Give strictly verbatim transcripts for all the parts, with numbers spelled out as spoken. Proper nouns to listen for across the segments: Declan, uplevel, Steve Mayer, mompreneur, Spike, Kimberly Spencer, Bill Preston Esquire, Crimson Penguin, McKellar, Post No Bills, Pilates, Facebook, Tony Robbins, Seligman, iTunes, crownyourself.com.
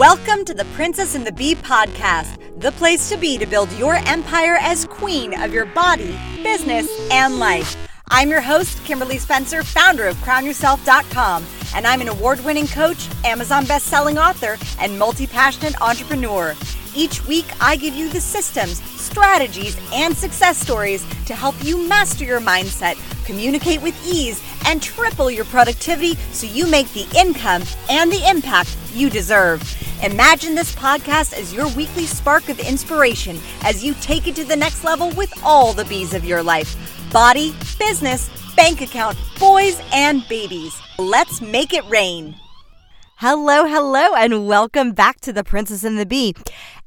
Welcome to the Princess and the Bee podcast, the place to be to build your empire as queen of your body, business, and life. I'm your host, Kimberly Spencer, founder of crown yourself dot com, and I'm an award-winning coach, Amazon best-selling author, and multi-passionate entrepreneur. Each week, I give you the systems, strategies, and success stories to help you master your mindset, communicate with ease, and triple your productivity so you make the income and the impact you deserve. Imagine this podcast as your weekly spark of inspiration as you take it to the next level with all the bees of your life. Body, business, bank account, boys, and babies. Let's make it rain. Hello, hello, and welcome back to The Princess and the Bee.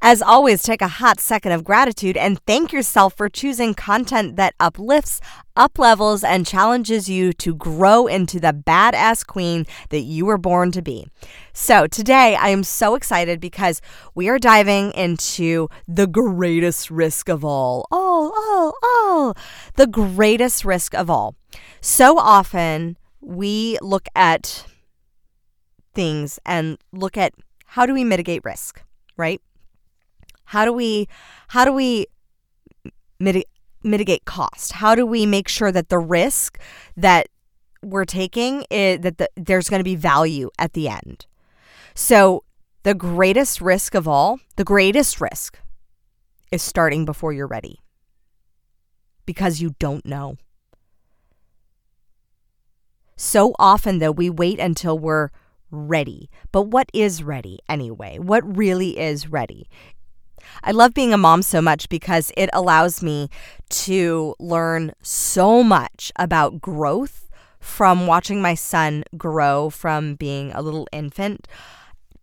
As always, take a hot second of gratitude and thank yourself for choosing content that uplifts, uplevels, and challenges you to grow into the badass queen that you were born to be. So today, I am so excited because we are diving into the greatest risk of all. Oh, oh, oh, the greatest risk of all. So often, we look at things and look at how do we mitigate risk, right? How do we how do we mitigate mitigate cost? How do we make sure that the risk that we're taking is that the, there's going to be value at the end? So the greatest risk of all, the greatest risk is starting before you're ready because you don't know. So often though, we wait until we're ready. But what is ready anyway? What really is ready? I love being a mom so much because it allows me to learn so much about growth from watching my son grow from being a little infant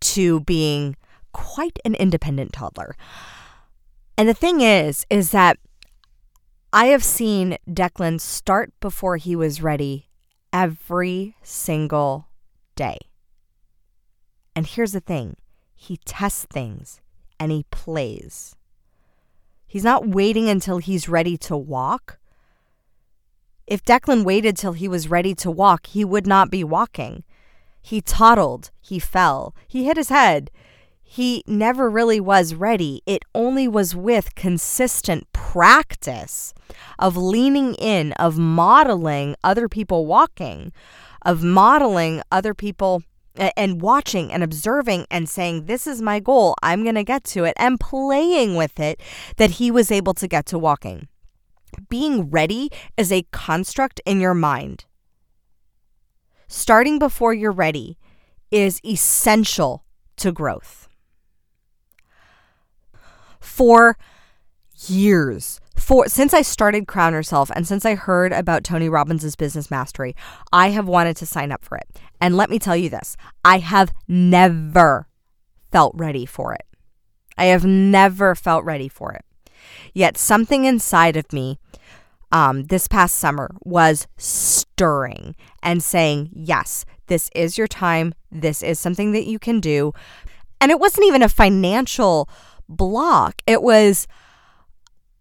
to being quite an independent toddler. And the thing is, is that I have seen Declan start before he was ready every single day. And here's the thing, he tests things and he plays. He's not waiting until he's ready to walk. If Declan waited till he was ready to walk, he would not be walking. He toddled, he fell, he hit his head. He never really was ready. It only was with consistent practice of leaning in, of modeling other people walking, of modeling other people and watching and observing and saying, this is my goal, I'm going to get to it, and playing with it, that he was able to get to walking. Being ready is a construct in your mind. Starting before you're ready is essential to growth. For years, for since I started Crown Yourself and since I heard about Tony Robbins' Business Mastery, I have wanted to sign up for it. And let me tell you this, I have never felt ready for it. I have never felt ready for it. Yet something inside of me um, this past summer was stirring and saying, yes, this is your time. This is something that you can do. And it wasn't even a financial block. It was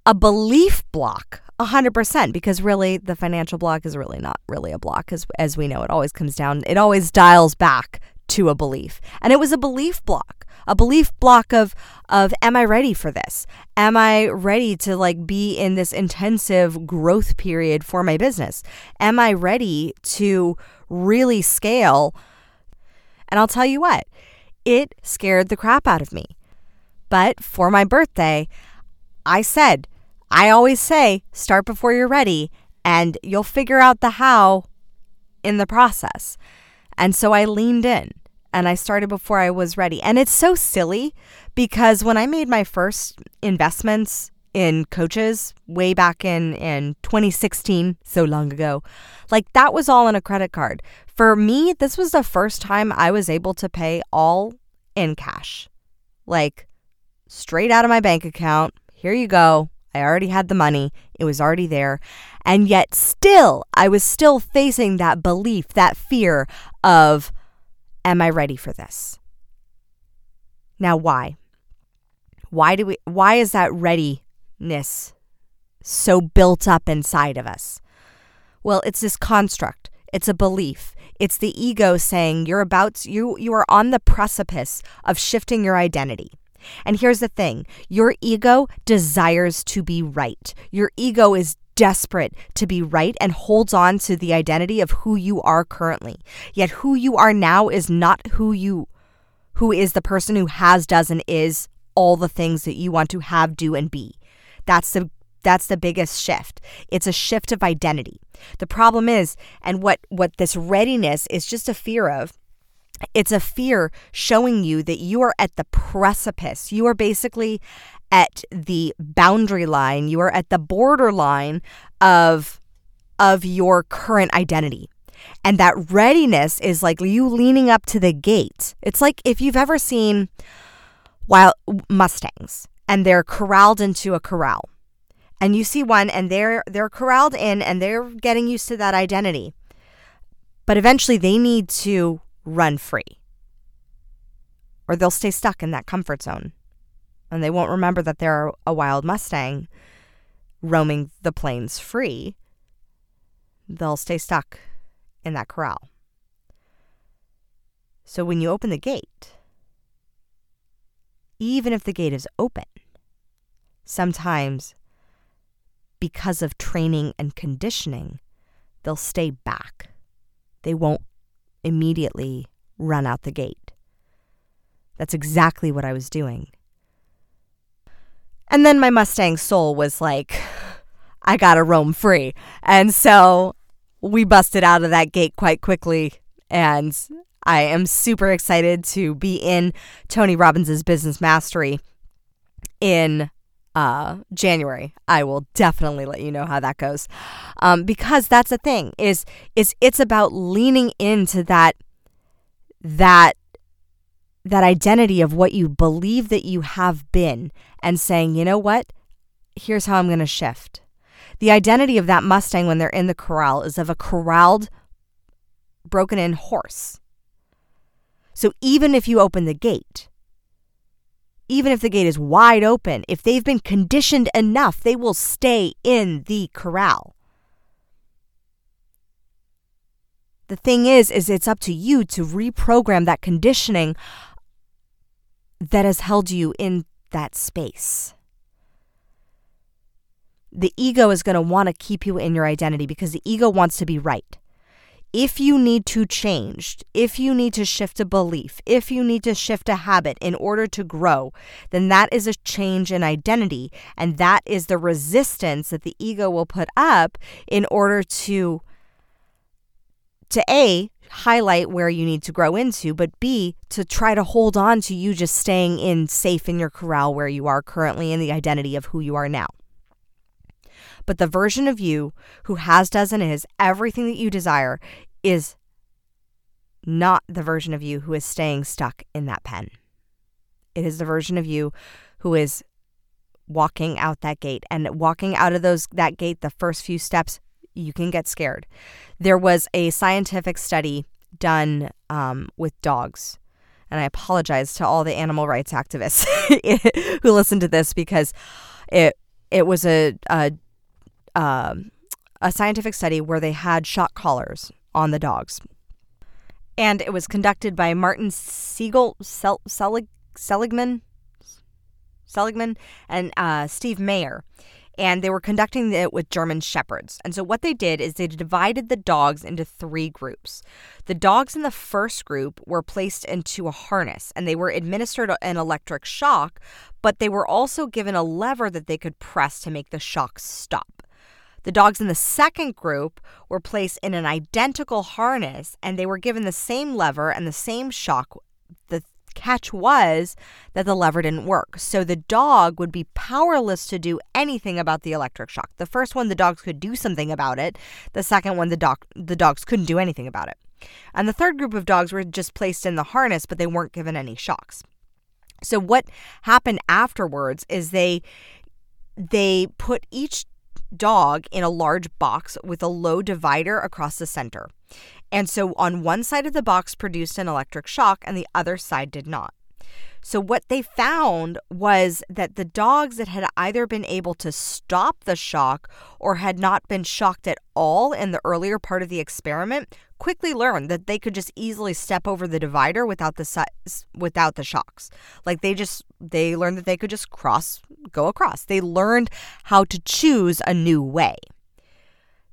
a belief block. one hundred percent, because really the financial block is really not really a block. As, as we know, it always comes down, it always dials back to a belief. And it was a belief block, a belief block of, of am I ready for this? Am I ready to like be in this intensive growth period for my business? Am I ready to really scale? And I'll tell you what, it scared the crap out of me. But for my birthday, I said, I always say, start before you're ready and you'll figure out the how in the process. And so I leaned in and I started before I was ready. And it's so silly because when I made my first investments in coaches way back in, in twenty sixteen, so long ago, like that was all on a credit card. For me, this was the first time I was able to pay all in cash, like straight out of my bank account. Here you go. I already had the money. It was already there. And yet still, I was still facing that belief, that fear of, am I ready for this? Now, why? Why do we, why is that readiness so built up inside of us? Well, it's this construct. It's a belief. It's the ego saying you're about you you are on the precipice of shifting your identity. And here's the thing, your ego desires to be right. Your ego is desperate to be right and holds on to the identity of who you are currently. Yet who you are now is not who you who is the person who has, does, and is all the things that you want to have, do, and be. That's the That's the biggest shift. It's a shift of identity. The problem is, and what, what this readiness is just a fear of, it's a fear showing you that you are at the precipice. You are basically at the boundary line. You are at the borderline of, of your current identity. And that readiness is like you leaning up to the gate. It's like if you've ever seen wild Mustangs and they're corralled into a corral. And you see one and they're they're corralled in and they're getting used to that identity. But eventually they need to run free. Or they'll stay stuck in that comfort zone. And they won't remember that they're a wild Mustang roaming the plains free. They'll stay stuck in that corral. So when you open the gate, even if the gate is open, sometimes because of training and conditioning, they'll stay back. They won't immediately run out the gate. That's exactly what I was doing. And then my Mustang soul was like, I gotta roam free. And so we busted out of that gate quite quickly. And I am super excited to be in Tony Robbins' Business Mastery in Uh, January. I will definitely let you know how that goes. Um, because that's the thing is, is it's about leaning into that, that, that identity of what you believe that you have been and saying, you know what, here's how I'm going to shift. The identity of that Mustang when they're in the corral is of a corralled, broken in horse. So even if you open the gate, even if the gate is wide open, if they've been conditioned enough, they will stay in the corral. The thing is, is it's up to you to reprogram that conditioning that has held you in that space. The ego is going to want to keep you in your identity because the ego wants to be right. If you need to change, if you need to shift a belief, if you need to shift a habit in order to grow, then that is a change in identity. And that is the resistance that the ego will put up in order to, to A, highlight where you need to grow into, but B, to try to hold on to you just staying in safe in your corral where you are currently in the identity of who you are now. But the version of you who has, does, and is everything that you desire is not the version of you who is staying stuck in that pen. It is the version of you who is walking out that gate. And walking out of those that gate, the first few steps, you can get scared. There was a scientific study done um, with dogs. And I apologize to all the animal rights activists who listened to this because it it was a... a Uh, a scientific study where they had shock collars on the dogs. And it was conducted by Martin Siegel, Sel, Selig, Seligman, Seligman and uh, Steve Mayer. And they were conducting it with German shepherds. And so what they did is they divided the dogs into three groups. The dogs in the first group were placed into a harness and they were administered an electric shock, but they were also given a lever that they could press to make the shock stop. The dogs in the second group were placed in an identical harness and they were given the same lever and the same shock. The catch was that the lever didn't work. So the dog would be powerless to do anything about the electric shock. The first one, the dogs could do something about it. The second one, the dog, the dogs couldn't do anything about it. And the third group of dogs were just placed in the harness, but they weren't given any shocks. So what happened afterwards is they they put each dog in a large box with a low divider across the center. And so on one side of the box produced an electric shock and the other side did not. So what they found was that the dogs that had either been able to stop the shock or had not been shocked at all in the earlier part of the experiment quickly learned that they could just easily step over the divider without the si- without the shocks. Like they just, they learned that they could just cross, go across. They learned how to choose a new way.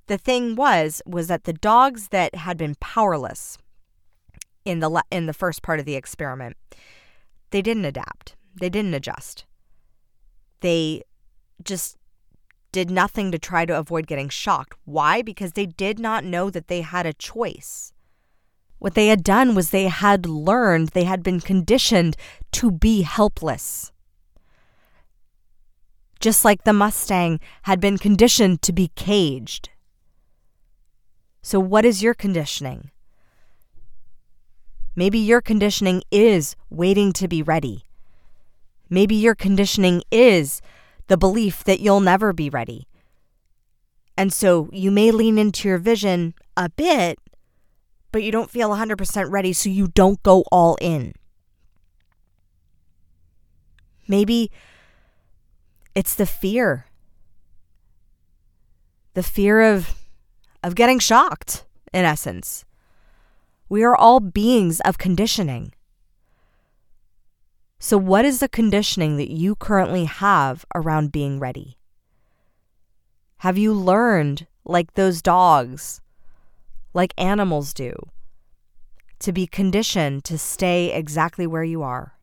The thing was, was that the dogs that had been powerless in the, le- in the first part of the experiment, they didn't adapt. They didn't adjust. They just did nothing to try to avoid getting shocked. Why? Because they did not know that they had a choice. What they had done was they had learned, they had been conditioned to be helpless. Just like the Mustang had been conditioned to be caged. So what is your conditioning? Maybe your conditioning is waiting to be ready. Maybe your conditioning is the belief that you'll never be ready. And so you may lean into your vision a bit, but you don't feel one hundred percent ready, so you don't go all in. Maybe it's the fear. The fear of, of getting shocked, in essence. We are all beings of conditioning. So what is the conditioning that you currently have around being ready? Have you learned, like those dogs, like animals do, to be conditioned to stay exactly where you are?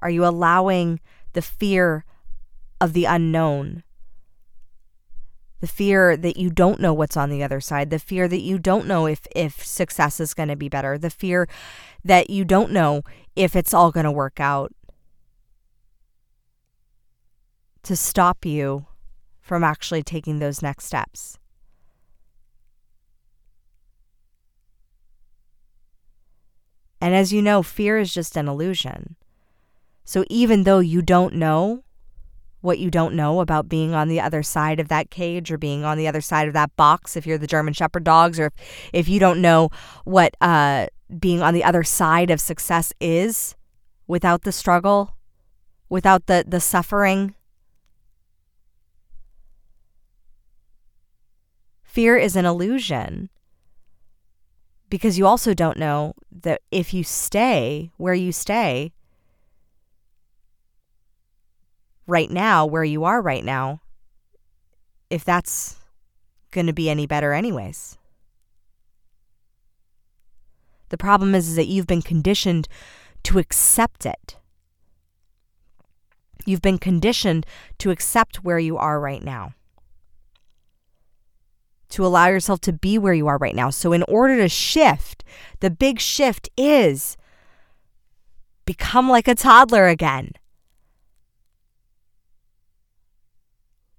Are you allowing the fear of the unknown? The fear that you don't know what's on the other side, the fear that you don't know if, if success is going to be better, the fear that you don't know if it's all going to work out, to stop you from actually taking those next steps. And as you know, fear is just an illusion. So even though you don't know what you don't know about being on the other side of that cage or being on the other side of that box, if you're the German Shepherd dogs, or if, if you don't know what uh, being on the other side of success is without the struggle, without the, the suffering. Fear is an illusion because you also don't know that if you stay where you stay, right now, where you are right now, if that's going to be any better anyways. The problem is, is that you've been conditioned to accept it. You've been conditioned to accept where you are right now. To allow yourself to be where you are right now. So in order to shift, the big shift is become like a toddler again.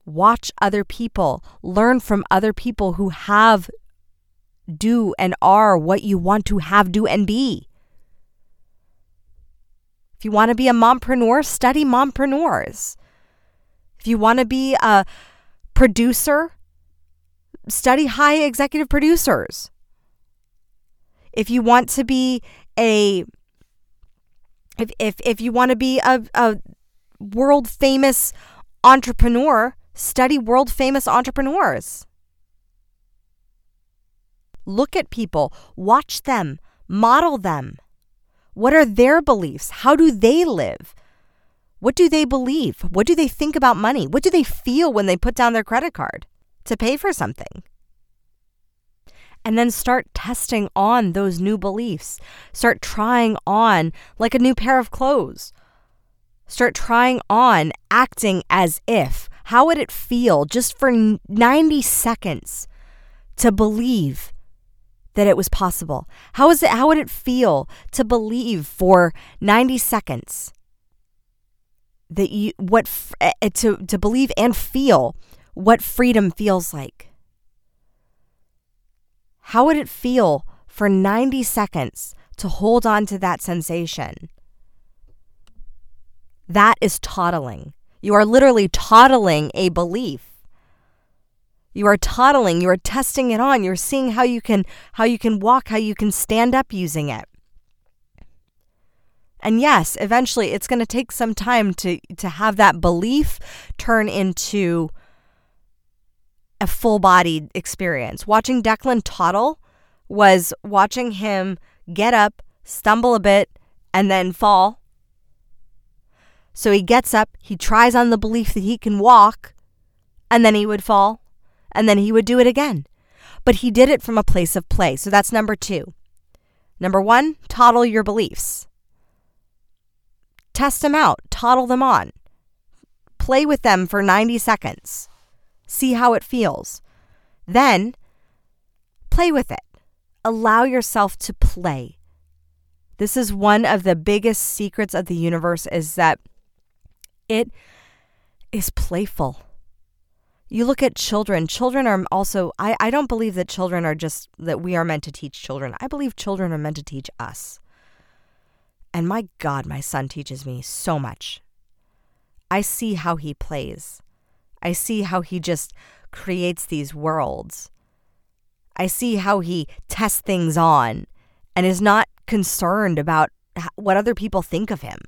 Watch other people, learn from other people who have, do, and are what you want to have, do, and be. If you want to be a mompreneur, study mompreneurs. If you want to be a producer, study high executive producers. If you want to be a, if if, if you want to be a, a world famous entrepreneur, study world-famous entrepreneurs. Look at people. Watch them. Model them. What are their beliefs? How do they live? What do they believe? What do they think about money? What do they feel when they put down their credit card to pay for something? And then start testing on those new beliefs. Start trying on like a new pair of clothes. Start trying on acting as if. How would it feel just for ninety seconds to believe that it was possible? How is it? How would it feel to believe for ninety seconds that you what to to believe and feel what freedom feels like? How would it feel for ninety seconds to hold on to that sensation? That is toddling. You are literally toddling a belief. You are toddling, you are testing it on, you're seeing how you can how you can walk, how you can stand up using it. And yes, eventually it's going to take some time to to have that belief turn into a full-bodied experience. Watching Declan toddle was watching him get up, stumble a bit, and then fall. So he gets up, he tries on the belief that he can walk, and then he would fall, and then he would do it again. But he did it from a place of play. So that's number two. Number one, toddle your beliefs. Test them out. Toddle them on. Play with them for ninety seconds. See how it feels. Then, play with it. Allow yourself to play. This is one of the biggest secrets of the universe, is that it is playful. You look at children. Children are also, I, I don't believe that children are just, that we are meant to teach children. I believe children are meant to teach us. And my God, my son teaches me so much. I see how he plays. I see how he just creates these worlds. I see how he tests things on and is not concerned about what other people think of him.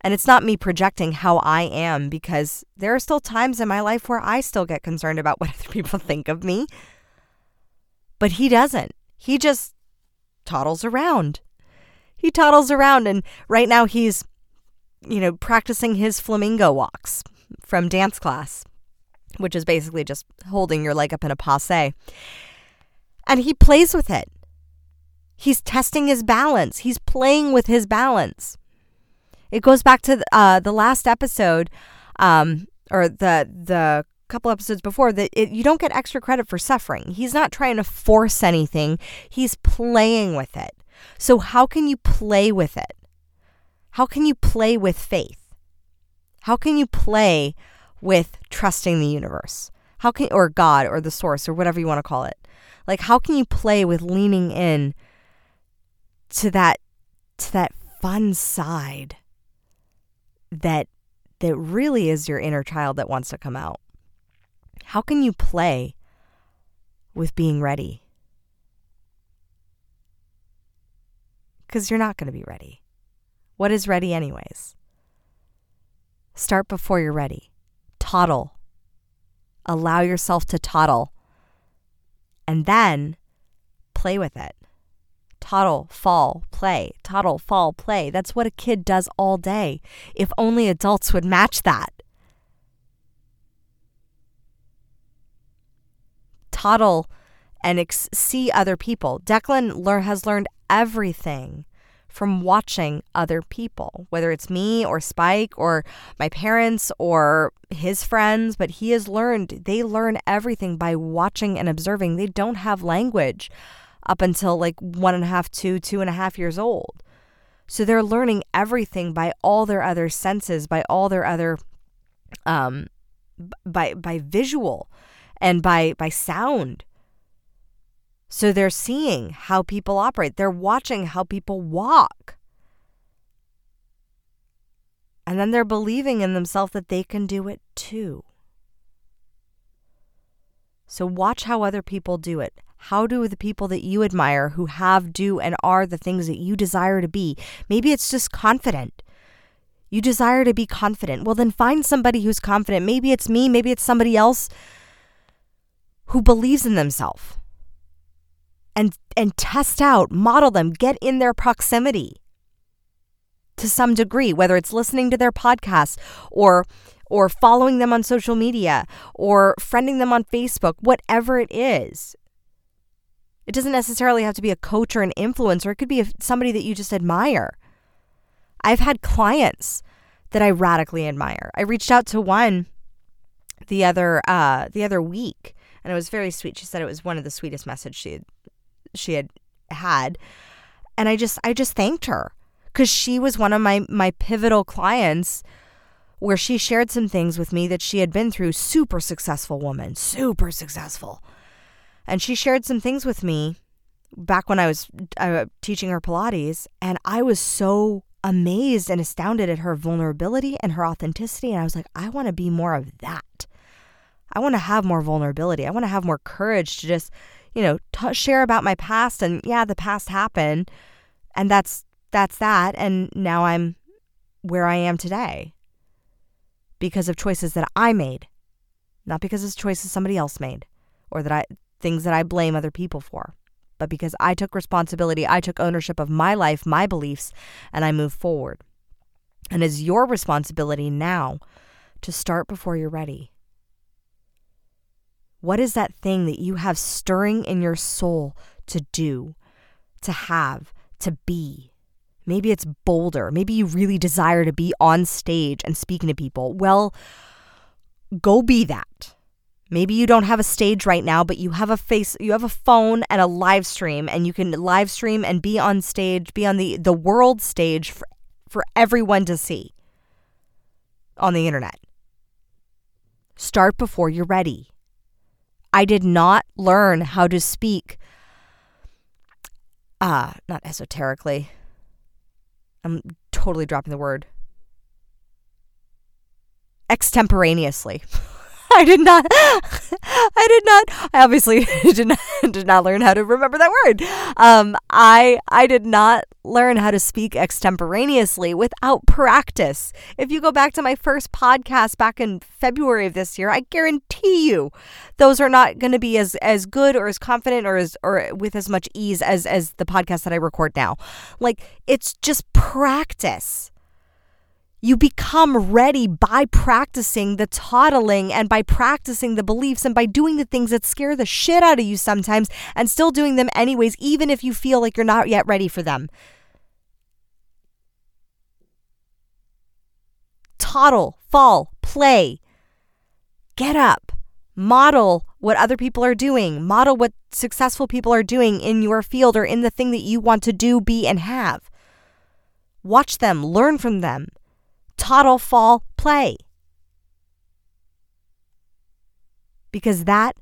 And it's not me projecting how I am, because there are still times in my life where I still get concerned about what other people think of me. But he doesn't. He just toddles around. He toddles around, and right now he's, you know, practicing his flamingo walks from dance class, which is basically just holding your leg up in a passe. And he plays with it. He's testing his balance. He's playing with his balance. It goes back to uh, the last episode, um, or the the couple episodes before, that it, you don't get extra credit for suffering. He's not trying to force anything. He's playing with it. So how can you play with it? How can you play with faith? How can you play with trusting the universe? How can, or God, or the source, or whatever you want to call it? Like, how can you play with leaning in to that to that fun side? that that really is your inner child that wants to come out. How can you play with being ready? Because you're not going to be ready. What is ready anyways? Start before you're ready. Toddle. Allow yourself to toddle. And then play with it. Toddle, fall, play. Toddle, fall, play. That's what a kid does all day. If only adults would match that. Toddle and ex- see other people. Declan lear- has learned everything from watching other people, whether it's me or Spike or my parents or his friends, but he has learned, they learn everything by watching and observing. They don't have language up until like one and a half, two, two and a half years old. So they're learning everything by all their other senses, by all their other, um, by by visual and by by sound. So they're seeing how people operate. They're watching how people walk. And then they're believing in themselves that they can do it too. So watch how other people do it. How do the people that you admire, who have, do, and are the things that you desire to be? Maybe it's just confident. You desire to be confident. Well, then find somebody who's confident. Maybe it's me. Maybe it's somebody else who believes in themselves. And, and test out, model them, get in their proximity to some degree, whether it's listening to their podcast or or following them on social media or friending them on Facebook, whatever it is. It doesn't necessarily have to be a coach or an influencer. It could be somebody that you just admire. I've had clients that I radically admire. I reached out to one the other uh, the other week, and it was very sweet. She said it was one of the sweetest messages she had, she had had, and I just I just thanked her because she was one of my my pivotal clients, where she shared some things with me that she had been through. Super successful woman, super successful. And she shared some things with me back when I was uh, teaching her Pilates. And I was so amazed and astounded at her vulnerability and her authenticity. And I was like, I want to be more of that. I want to have more vulnerability. I want to have more courage to just, you know, t- share about my past. And yeah, the past happened. And that's that's that. And now I'm where I am today because of choices that I made, Not because it's choices somebody else made or that I things that I blame other people for, but because I took responsibility, I took ownership of my life, my beliefs, and I moved forward. And it's your responsibility now to start before you're ready. What is that thing that you have stirring in your soul to do, to have, to be? Maybe it's bolder. Maybe you really desire to be on stage and speaking to people. Well, go be that. Maybe you don't have a stage right now, but you have a face, you have a phone and a live stream, and you can live stream and be on stage, be on the, the world stage for, for everyone to see on the internet. Start before you're ready. I did not learn how to speak, uh, not esoterically. I'm totally dropping the word. Extemporaneously. I did not, I did not, I obviously did not, did not learn how to remember that word. Um, I, I did not learn how to speak extemporaneously without practice. If you go back to my first podcast back in February of this year, I guarantee you those are not going to be as, as good or as confident or as, or with as much ease as, as the podcast that I record now. Like, it's just practice. You become ready by practicing the toddling and by practicing the beliefs and by doing the things that scare the shit out of you sometimes and still doing them anyways, even if you feel like you're not yet ready for them. Toddle, fall, play, get up, model what other people are doing, model what successful people are doing in your field or in the thing that you want to do, be, and have. Watch them, learn from them. Toddle, fall, play. Because that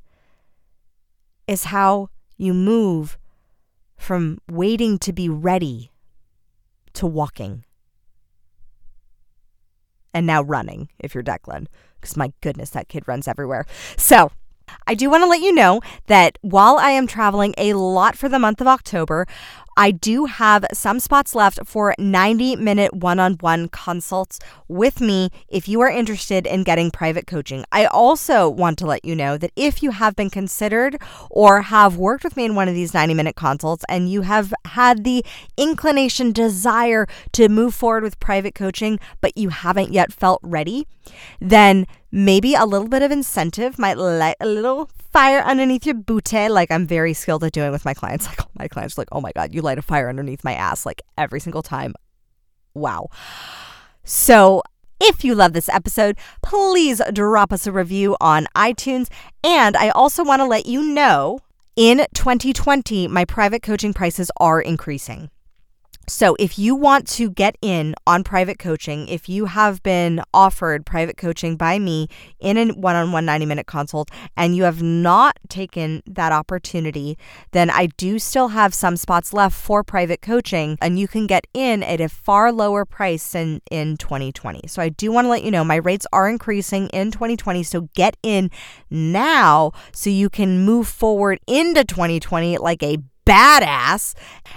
is how you move from waiting to be ready to walking. And now running, if you're Declan. Because my goodness, that kid runs everywhere. So I do want to let you know that while I am traveling a lot for the month of October, I do have some spots left for ninety minute one-on-one consults with me if you are interested in getting private coaching. I also want to let you know that if you have been considered or have worked with me in one of these ninety minute consults and you have had the inclination, desire to move forward with private coaching, but you haven't yet felt ready, then maybe a little bit of incentive might light a little fire underneath your booty, like I'm very skilled at doing with my clients. Like all my clients are like, oh my God, you light a fire underneath my ass like every single time. Wow. So if you love this episode, please drop us a review on iTunes. And I also want to let you know in twenty twenty, my private coaching prices are increasing. So if you want to get in on private coaching, if you have been offered private coaching by me in a one-on-one ninety minute consult and you have not taken that opportunity, then I do still have some spots left for private coaching and you can get in at a far lower price than in twenty twenty. So I do want to let you know my rates are increasing in twenty twenty. So get in now so you can move forward into twenty twenty like a badass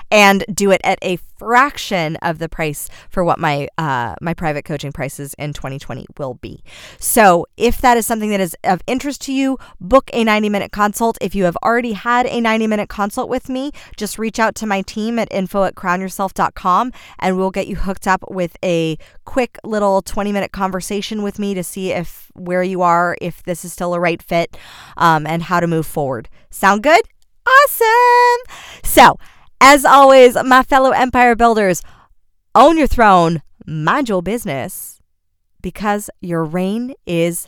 and do it at a fraction of the price for what my uh, my private coaching prices in twenty twenty will be. So if that is something that is of interest to you, book a ninety minute consult. If you have already had a ninety minute consult with me, just reach out to my team at info at crown yourself dot com and we'll get you hooked up with a quick little twenty minute conversation with me to see if where you are, if this is still a right fit, um, and how to move forward. Sound good? Awesome. So, as always, my fellow empire builders, own your throne, mind your business, because your reign is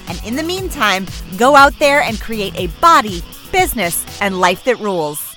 And in the meantime, go out there and create a body, business, and life that rules.